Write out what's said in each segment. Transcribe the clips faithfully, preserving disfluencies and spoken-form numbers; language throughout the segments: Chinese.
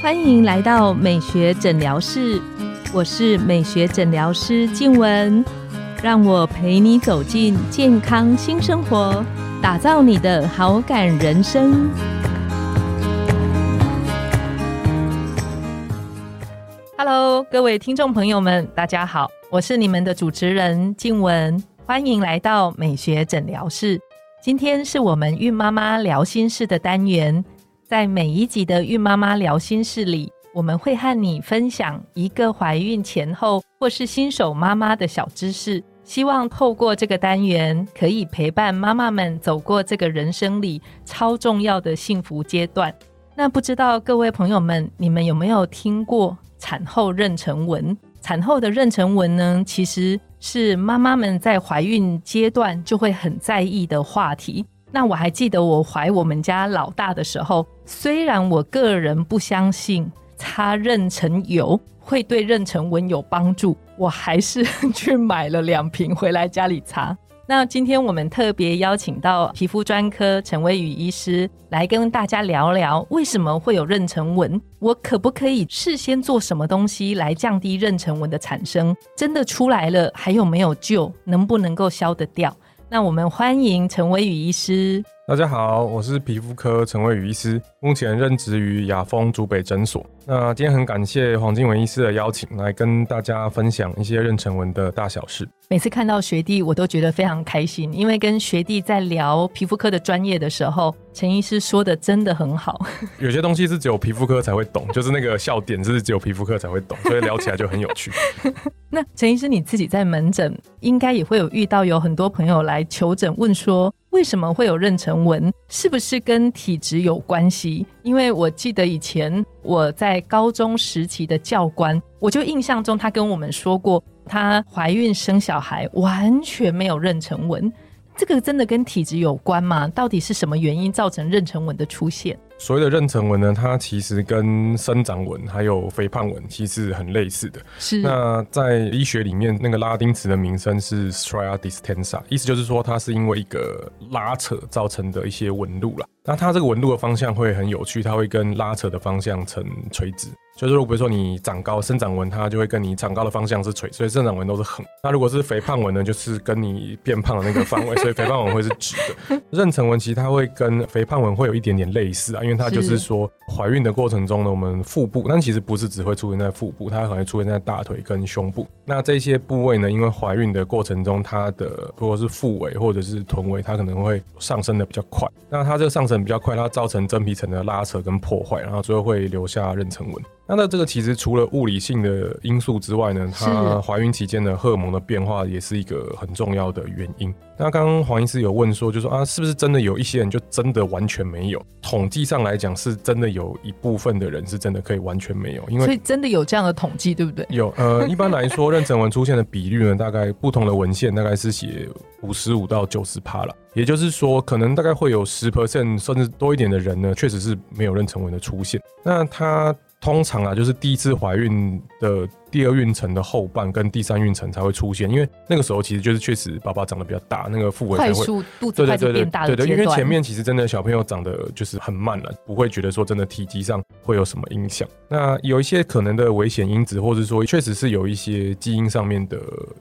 欢迎来到美学诊疗室，我是美学诊疗师静文，让我陪你走进健康新生活，打造你的好感人生。Hello， 各位听众朋友们，大家好，我是你们的主持人静文，欢迎来到美学诊疗室。今天是我们孕妈妈聊心事的单元，在每一集的孕妈妈聊心事里，我们会和你分享一个怀孕前后或是新手妈妈的小知识，希望透过这个单元可以陪伴妈妈们走过这个人生里超重要的幸福阶段。那不知道各位朋友们，你们有没有听过产后妊娠纹？产后的妊娠纹呢，其实是妈妈们在怀孕阶段就会很在意的话题。那我还记得我怀我们家老大的时候，虽然我个人不相信擦妊娠油会对妊娠纹有帮助，我还是去买了两瓶回来家里擦。那今天我们特别邀请到皮肤专科陈威宇医师来跟大家聊聊为什么会有妊娠纹，我可不可以事先做什么东西来降低妊娠纹的产生，真的出来了还有没有救，能不能够消得掉。那我们欢迎陈威宇医师。大家好，我是皮肤科陈威宇医师，目前任职于雅丰竹北诊所。那今天很感谢黄静文医师的邀请，来跟大家分享一些妊娠纹的大小事。每次看到学弟我都觉得非常开心，因为跟学弟在聊皮肤科的专业的时候，陈医师说的真的很好。有些东西是只有皮肤科才会懂，就是那个笑点是只有皮肤科才会懂，所以聊起来就很有趣。那陈医师你自己在门诊应该也会有遇到有很多朋友来求诊问说为什么会有妊娠纹，是不是跟体质有关系？因为我记得以前我在高中时期的教官，我就印象中他跟我们说过，她怀孕生小孩完全没有妊娠纹。这个真的跟体质有关吗？到底是什么原因造成妊娠纹的出现？所谓的妊娠纹呢，它其实跟生长纹还有肥胖纹其实很类似的。是。那在医学里面，那个拉丁词的名称是 Stria distensa， 意思就是说它是因为一个拉扯造成的一些纹路啦。那它这个纹路的方向会很有趣，它会跟拉扯的方向成垂直。就是如果比如说你长高，生长纹它就会跟你长高的方向是垂，所以生长纹都是横。那如果是肥胖纹呢，就是跟你变胖的那个范围，所以肥胖纹会是直的。妊娠纹其实它会跟肥胖纹会有一点点类似啊，因为它就是说怀孕的过程中呢，我们腹部，但其实不是只会出现在腹部，它可能出现在大腿跟胸部。那这些部位呢，因为怀孕的过程中，它的如果是腹围或者是臀围，它可能会上升的比较快。那它这个上升比较快，它造成真皮层的拉扯跟破坏，然后最后会留下妊娠纹。那这个其实除了物理性的因素之外呢，它怀孕期间的荷尔蒙的变化也是一个很重要的原因。那刚刚黄医师有问说，就说啊，是不是真的有一些人就真的完全没有？统计上来讲，是真的有一部分的人是真的可以完全没有，因为所以真的有这样的统计，对不对？有，呃，一般来说，妊娠纹出现的比率呢，大概不同的文献大概是写百分之五十五到百分之九十了。也就是说，可能大概会有 百分之十 甚至多一点的人呢，确实是没有妊娠纹的出现。那它通常啊，就是第一次怀孕的第二孕程的后半跟第三孕程才会出现，因为那个时候其实就是确实宝宝长得比较大，那个腹围才会肚子快速变大的阶段。对对对对对，因为前面其实真的小朋友长得就是很慢了，不会觉得说真的体积上会有什么影响。那有一些可能的危险因子，或者说确实是有一些基因上面的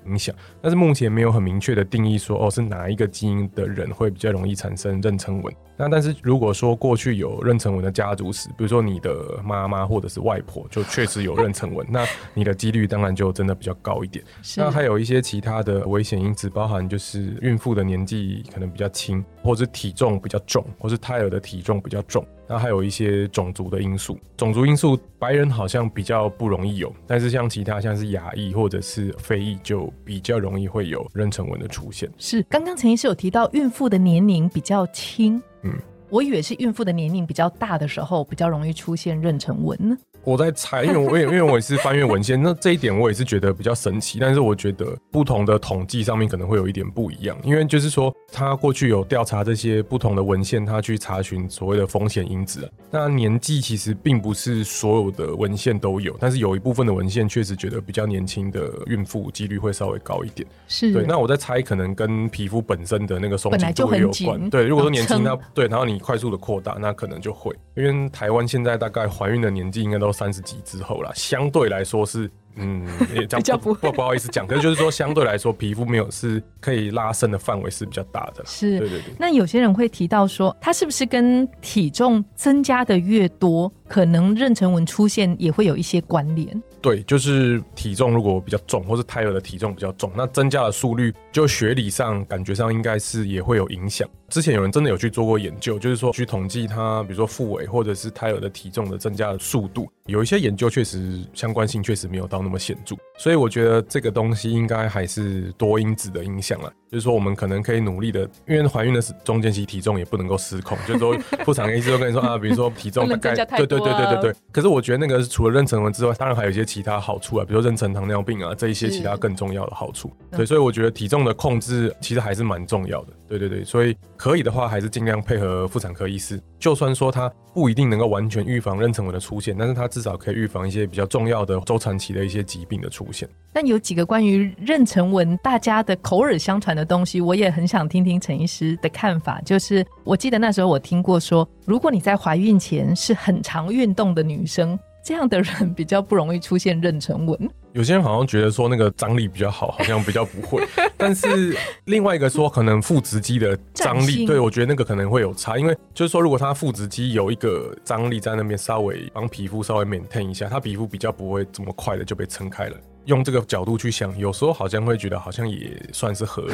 影响，但是目前没有很明确的定义说哦是哪一个基因的人会比较容易产生妊娠纹。那但是如果说过去有妊娠纹的家族史，比如说你的妈妈或者是外婆就确实有妊娠纹，那你的几率当然就真的比较高一点。那还有一些其他的危险因子，包含就是孕妇的年纪可能比较轻，或是体重比较重，或是胎儿的体重比较重。那还有一些种族的因素，种族因素白人好像比较不容易有，但是像其他像是亚裔或者是非裔就比较容易会有妊娠纹的出现。是，刚刚陈医师有提到孕妇的年龄比较轻，嗯，我以为是孕妇的年龄比较大的时候比较容易出现妊娠纹呢。我在猜，因为我也因为我也是翻阅文献，那这一点我也是觉得比较神奇，但是我觉得不同的统计上面可能会有一点不一样，因为就是说他过去有调查这些不同的文献，他去查询所谓的风险因子，那年纪其实并不是所有的文献都有，但是有一部分的文献确实觉得比较年轻的孕妇几率会稍微高一点。是，对，那我在猜可能跟皮肤本身的那个松紧度也有关。对，如果说年轻，那对，然后你你快速的扩大，那可能就会，因为台湾现在大概怀孕的年纪应该都三十几之后啦，相对来说是嗯，也比较不 不, 不好意思讲，可是就是说相对来说皮肤没有是可以拉伸的范围是比较大的啦，是，对对对。那有些人会提到说它是不是跟体重增加的越多可能妊娠纹出现也会有一些关联？对，就是体重如果比较重，或是胎儿的体重比较重，那增加的速率就学理上感觉上应该是也会有影响。之前有人真的有去做过研究，就是说去统计他比如说腹围或者是胎儿的体重的增加的速度，有一些研究确实相关性确实没有到那么显著，所以我觉得这个东西应该还是多因子的影响啦，就是说我们可能可以努力的，因为怀孕的中间期体重也不能够失控，就是说妇产科医师都跟你说啊，比如说体重大概对对对对对对，可是我觉得那个除了妊娠纹之外，当然还有一些其他好处啊，比如说妊娠糖尿病啊，这一些其他更重要的好处。对，所以我觉得体重的控制其实还是蛮重要的。对对对，所以可以的话还是尽量配合妇产科医师，就算说它不一定能够完全预防妊娠纹的出现，但是它至少可以预防一些比较重要的周产期的一些疾病的出现。那有几个关于妊娠纹大家的口耳相传的东西，我也很想听听陈医师的看法。就是我记得那时候我听过说，如果你在怀孕前是很常运动的女生，这样的人比较不容易出现妊娠纹。有些人好像觉得说那个张力比较好，好像比较不会但是另外一个说可能腹直肌的张力，对，我觉得那个可能会有差，因为就是说如果他腹直肌有一个张力在那边，稍微帮皮肤稍微 maintain 一下，他皮肤比较不会这么快的就被撑开了。用这个角度去想，有时候好像会觉得好像也算是合理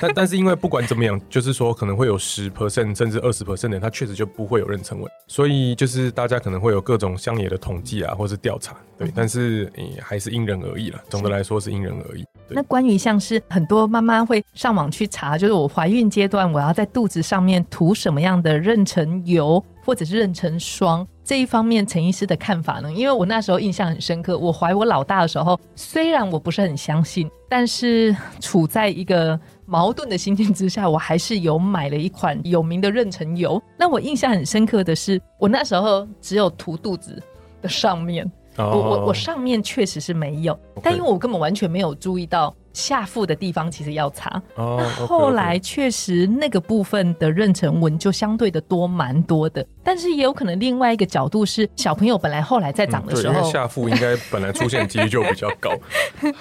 但, 但是因为不管怎么样，就是说可能会有 百分之十 甚至 百分之二十 的它确实就不会有妊娠纹，所以就是大家可能会有各种乡野的统计啊或是调查，对，但是、欸、还是因人而异啦，总的来说是因人而异。那关于像是很多妈妈会上网去查，就是我怀孕阶段我要在肚子上面涂什么样的妊娠油或者是妊娠霜，这一方面陈医师的看法呢？因为我那时候印象很深刻，我怀我老大的时候，虽然我不是很相信，但是处在一个矛盾的心境之下，我还是有买了一款有名的妊娠油。那我印象很深刻的是，我那时候只有涂肚子的上面， oh. 我, 我, 我上面确实是没有， okay. 但因为我根本完全没有注意到下腹的地方其实要擦、oh, okay, okay. 后来确实那个部分的妊娠纹就相对的多蛮多的，但是也有可能另外一个角度是小朋友本来后来在长的时候、嗯、对，因为下腹应该本来出现的几率就比较高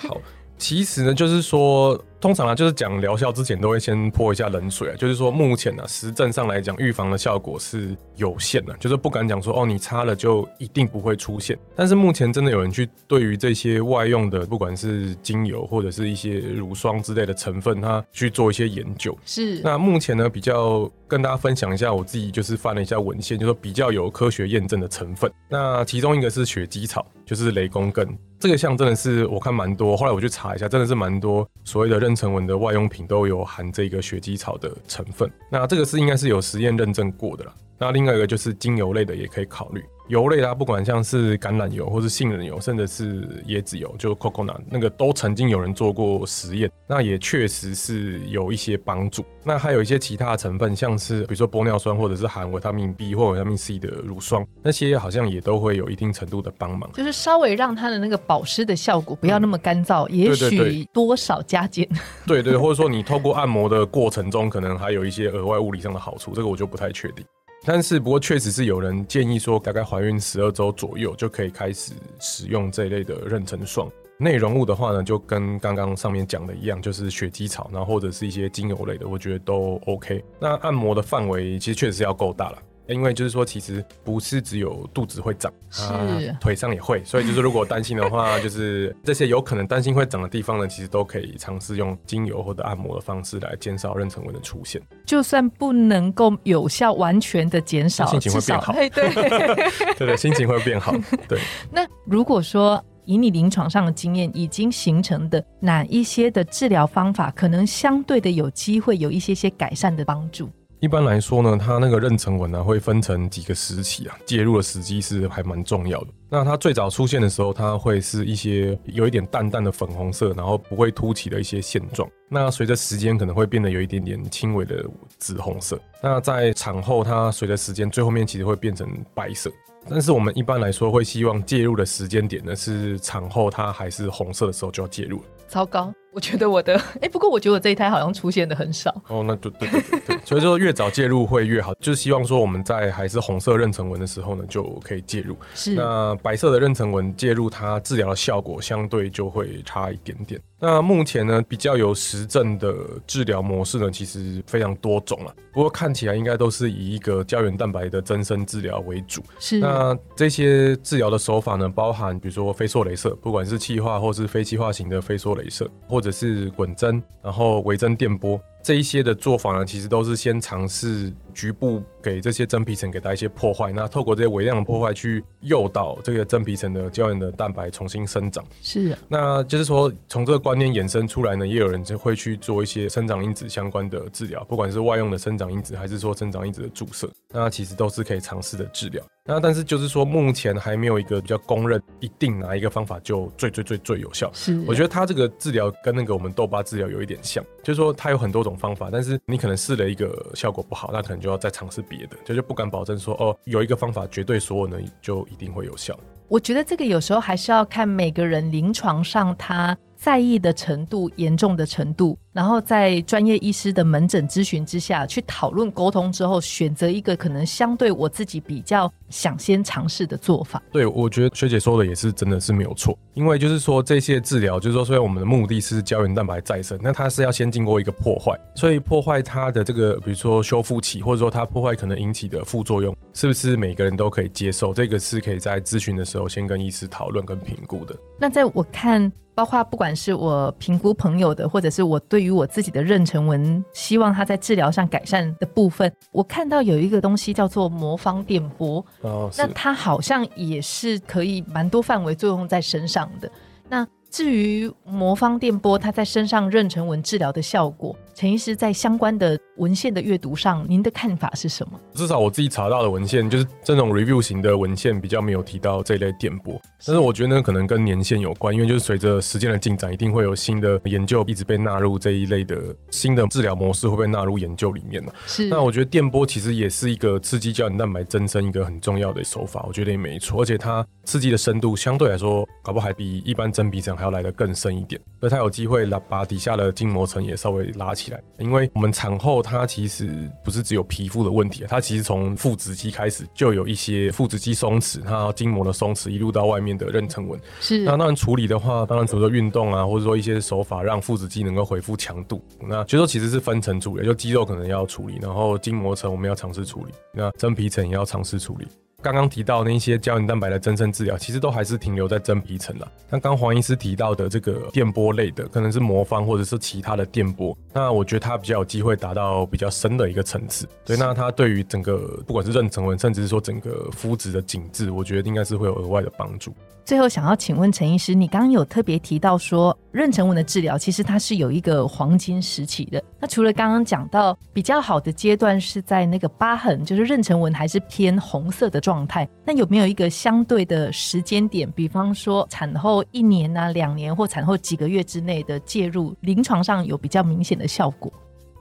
好，其实呢就是说通常啊，就是讲疗效之前都会先泼一下冷水啊，就是说目前啊实证上来讲，预防的效果是有限的、啊，就是不敢讲说哦你擦了就一定不会出现。但是目前真的有人去对于这些外用的，不管是精油或者是一些乳霜之类的成分，它去做一些研究。是。那目前呢比较跟大家分享一下，我自己就是翻了一下文献，就是说比较有科学验证的成分。那其中一个是雪姬草，就是雷公根。这个项真的是我看蛮多，后来我去查一下，真的是蛮多所谓的妊娠纹的外用品都有含这个雪姬草的成分。那这个是应该是有实验认证过的啦。那另外一个就是精油类的也可以考虑，油类啦，不管像是橄榄油或是杏仁油，甚至是椰子油，就 coconut 那个都曾经有人做过实验，那也确实是有一些帮助。那还有一些其他的成分，像是比如说玻尿酸或者是含维他命 B 或维他命 C 的乳霜，那些好像也都会有一定程度的帮忙，就是稍微让它的那个保湿的效果不要那么干燥、嗯、也许多少加减，对 对, 对, 对，或者说你透过按摩的过程中可能还有一些额外物理上的好处，这个我就不太确定。但是不过确实是有人建议说，大概怀孕十二周左右就可以开始使用这一类的妊娠霜。内容物的话呢，就跟刚刚上面讲的一样，就是雪姬草，然后或者是一些精油类的，我觉得都 OK。那按摩的范围其实确实是要够大了，因为就是说其实不是只有肚子会长、啊、腿上也会，所以就是如果担心的话就是这些有可能担心会长的地方呢，其实都可以尝试用精油或者按摩的方式来减少妊娠纹的出现，就算不能够有效完全的减少，心情会变好，对对对，心情会变好对。那如果说以你临床上的经验已经形成的哪一些的治疗方法可能相对的有机会有一些些改善的帮助？一般来说呢，它那个妊娠纹啊会分成几个时期啊，介入的时机是还蛮重要的。那它最早出现的时候，它会是一些有一点淡淡的粉红色，然后不会凸起的一些现状。那随着时间可能会变得有一点点轻微的紫红色。那在产后，它随着时间最后面其实会变成白色。但是我们一般来说会希望介入的时间点呢是产后它还是红色的时候就要介入了。糟糕，我觉得我的哎、欸，不过我觉得我这一胎好像出现的很少哦，那就对对 对, 對所以说越早介入会越好，就是希望说我们在还是红色妊娠纹的时候呢就可以介入，是那白色的妊娠纹介入它治疗的效果相对就会差一点点。那目前呢比较有实证的治疗模式呢其实非常多种啦，不过看起来应该都是以一个胶原蛋白的增生治疗为主，是那这些治疗的手法呢包含比如说非塑雷射，不管是气化或是非气化型的非塑雷射，或或者是滚针，然后微针电波，这一些的做法呢，其实都是先尝试局部给这些真皮层给它一些破坏，那透过这些微量的破坏去诱导这个真皮层的胶原的蛋白重新生长。是、啊，那就是说从这个观念衍生出来呢，也有人就会去做一些生长因子相关的治疗，不管是外用的生长因子，还是说生长因子的注射，那其实都是可以尝试的治疗。那但是就是说目前还没有一个比较公认一定哪一个方法就最最最最有效，是、啊，我觉得它这个治疗跟那个我们痘疤治疗有一点像，就是说它有很多种方法，但是你可能试了一个效果不好，那可能就要再尝试别的，就就不敢保证说哦有一个方法绝对所有呢就一定会有效。我觉得这个有时候还是要看每个人临床上他在意的程度、严重的程度，然后在专业医师的门诊咨询之下去讨论沟通之后，选择一个可能相对我自己比较想先尝试的做法。对，我觉得学姐说的也是真的是没有错，因为就是说这些治疗就是说虽然我们的目的是胶原蛋白再生，那它是要先经过一个破坏，所以破坏它的这个比如说修复期，或者说它破坏可能引起的副作用是不是每个人都可以接受，这个是可以在咨询的时候先跟医师讨论跟评估的。那在我看包括不管是我评估朋友的，或者是我对于我自己的妊娠纹希望它在治疗上改善的部分，我看到有一个东西叫做魔方电波、哦、那它好像也是可以蛮多范围作用在身上的。那至于魔方电波它在身上妊娠纹治疗的效果，陈医师在相关的文献的阅读上您的看法是什么？至少我自己查到的文献就是这种 review 型的文献比较没有提到这一类电波，但是我觉得呢可能跟年限有关，因为就是随着时间的进展一定会有新的研究一直被纳入这一类的新的治疗模式会被纳入研究里面、啊、是那我觉得电波其实也是一个刺激胶原蛋白增生一个很重要的手法，我觉得也没错，而且它刺激的深度相对来说搞不好还比一般真皮层还要来得更深一点，所以它有机会把底下的筋膜层也稍微拉起来。因为我们产后它其实不是只有皮肤的问题，它其实从腹直肌开始就有一些腹直肌松弛，它筋膜的松弛一路到外面的妊娠纹。是那当然处理的话，当然除了运动啊，或者说一些手法让腹直肌能够恢复强度，那所以说其实是分层处理，就肌肉可能要处理，然后筋膜层我们要尝试处理，那真皮层也要尝试处理。刚刚提到那些胶原蛋白的增生治疗其实都还是停留在真皮层啦，那刚黄医师提到的这个电波类的可能是魔方或者是其他的电波，那我觉得它比较有机会达到比较深的一个层次，所以那它对于整个不管是妊娠纹甚至是说整个肤质的紧致，我觉得应该是会有额外的帮助。最后想要请问陈医师，你刚刚有特别提到说妊娠纹的治疗其实它是有一个黄金时期的，那除了刚刚讲到比较好的阶段是在那个疤痕，就是妊娠纹还是偏红色的状态状态，那有没有一个相对的时间点，比方说产后一年啊、两年或产后几个月之内的介入，临床上有比较明显的效果？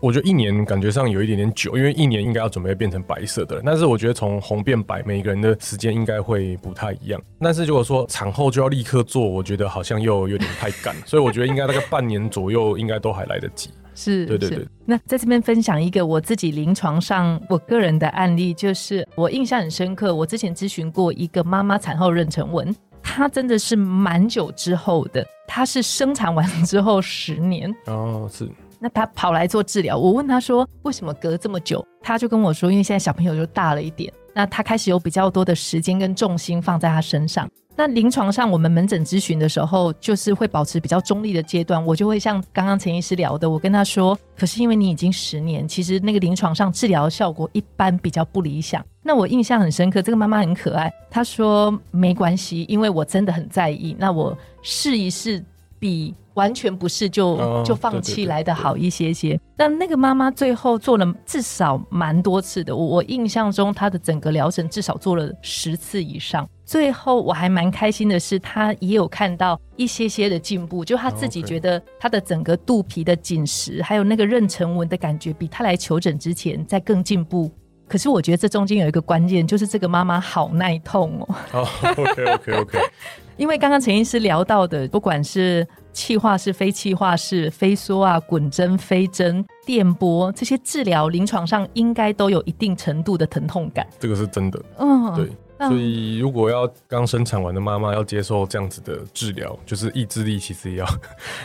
我觉得一年感觉上有一点点久，因为一年应该要准备变成白色的，但是我觉得从红变白每个人的时间应该会不太一样，但是如果说产后就要立刻做，我觉得好像又有点太赶所以我觉得应该大概半年左右应该都还来得及。是，对对对。那在这边分享一个我自己临床上我个人的案例，就是我印象很深刻，我之前咨询过一个妈妈产后妊娠纹，她真的是蛮久之后的，她是生产完之后十年哦，是，那他跑来做治疗，我问他说为什么隔这么久，他就跟我说因为现在小朋友就大了一点，那他开始有比较多的时间跟重心放在他身上。那临床上我们门诊咨询的时候就是会保持比较中立的阶段，我就会像刚刚陈医师聊的，我跟他说可是因为你已经十年，其实那个临床上治疗效果一般比较不理想。那我印象很深刻，这个妈妈很可爱，她说没关系，因为我真的很在意，那我试一试比完全不是就、哦、就放弃来的好一些些。那那个妈妈最后做了至少蛮多次的， 我, 我印象中她的整个疗程至少做了十次以上。最后我还蛮开心的是，她也有看到一些些的进步，就她自己觉得她的整个肚皮的紧实、哦 okay、还有那个妊娠纹的感觉比她来求诊之前再更进步。可是我觉得这中间有一个关键，就是这个妈妈好耐痛哦。哦 OK OK OK 因为刚刚陈医师聊到的，不管是气化式、非气化式、飞梭啊、滚针、飞针、电波，这些治疗临床上应该都有一定程度的疼痛感，这个是真的。嗯，对，所以如果要刚生产完的妈妈要接受这样子的治疗，就是意志力其实要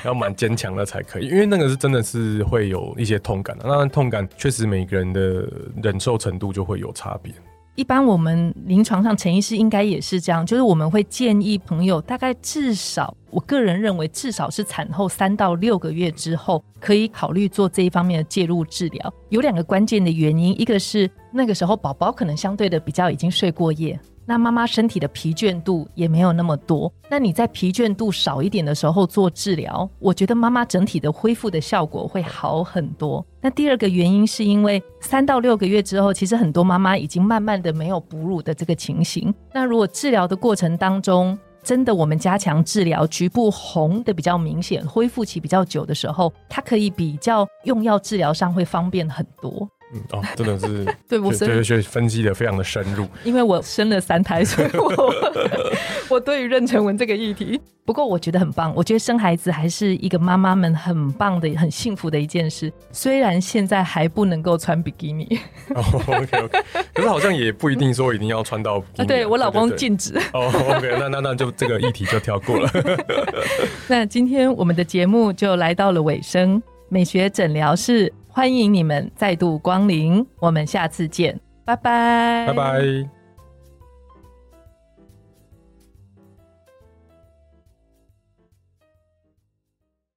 要蛮坚强的才可以，因为那个是真的是会有一些痛感、啊、那痛感确实每个人的忍受程度就会有差别。一般我们临床上陈医师应该也是这样，就是我们会建议朋友大概至少，我个人认为至少是产后三到六个月之后可以考虑做这一方面的介入治疗。有两个关键的原因，一个是那个时候宝宝可能相对的比较已经睡过夜，那妈妈身体的疲倦度也没有那么多，那你在疲倦度少一点的时候做治疗，我觉得妈妈整体的恢复的效果会好很多。那第二个原因是因为三到六个月之后，其实很多妈妈已经慢慢的没有哺乳的这个情形，那如果治疗的过程当中真的我们加强治疗，局部红的比较明显，恢复期比较久的时候，它可以比较用药治疗上会方便很多。嗯哦，真的是对我对对分析的非常的深入，因为我生了三胎，所以我我对于妊娠纹这个议题，不过我觉得很棒，我觉得生孩子还是一个妈妈们很棒的、很幸福的一件事。虽然现在还不能够穿比基尼，哦 ，OK OK， 可是好像也不一定说一定要穿到比基尼、啊。对我老公禁止。哦 ，OK， 那那那就这个议题就跳过了。那今天我们的节目就来到了尾声，美学诊疗室。欢迎你们再度光临，我们下次见，拜拜，拜拜。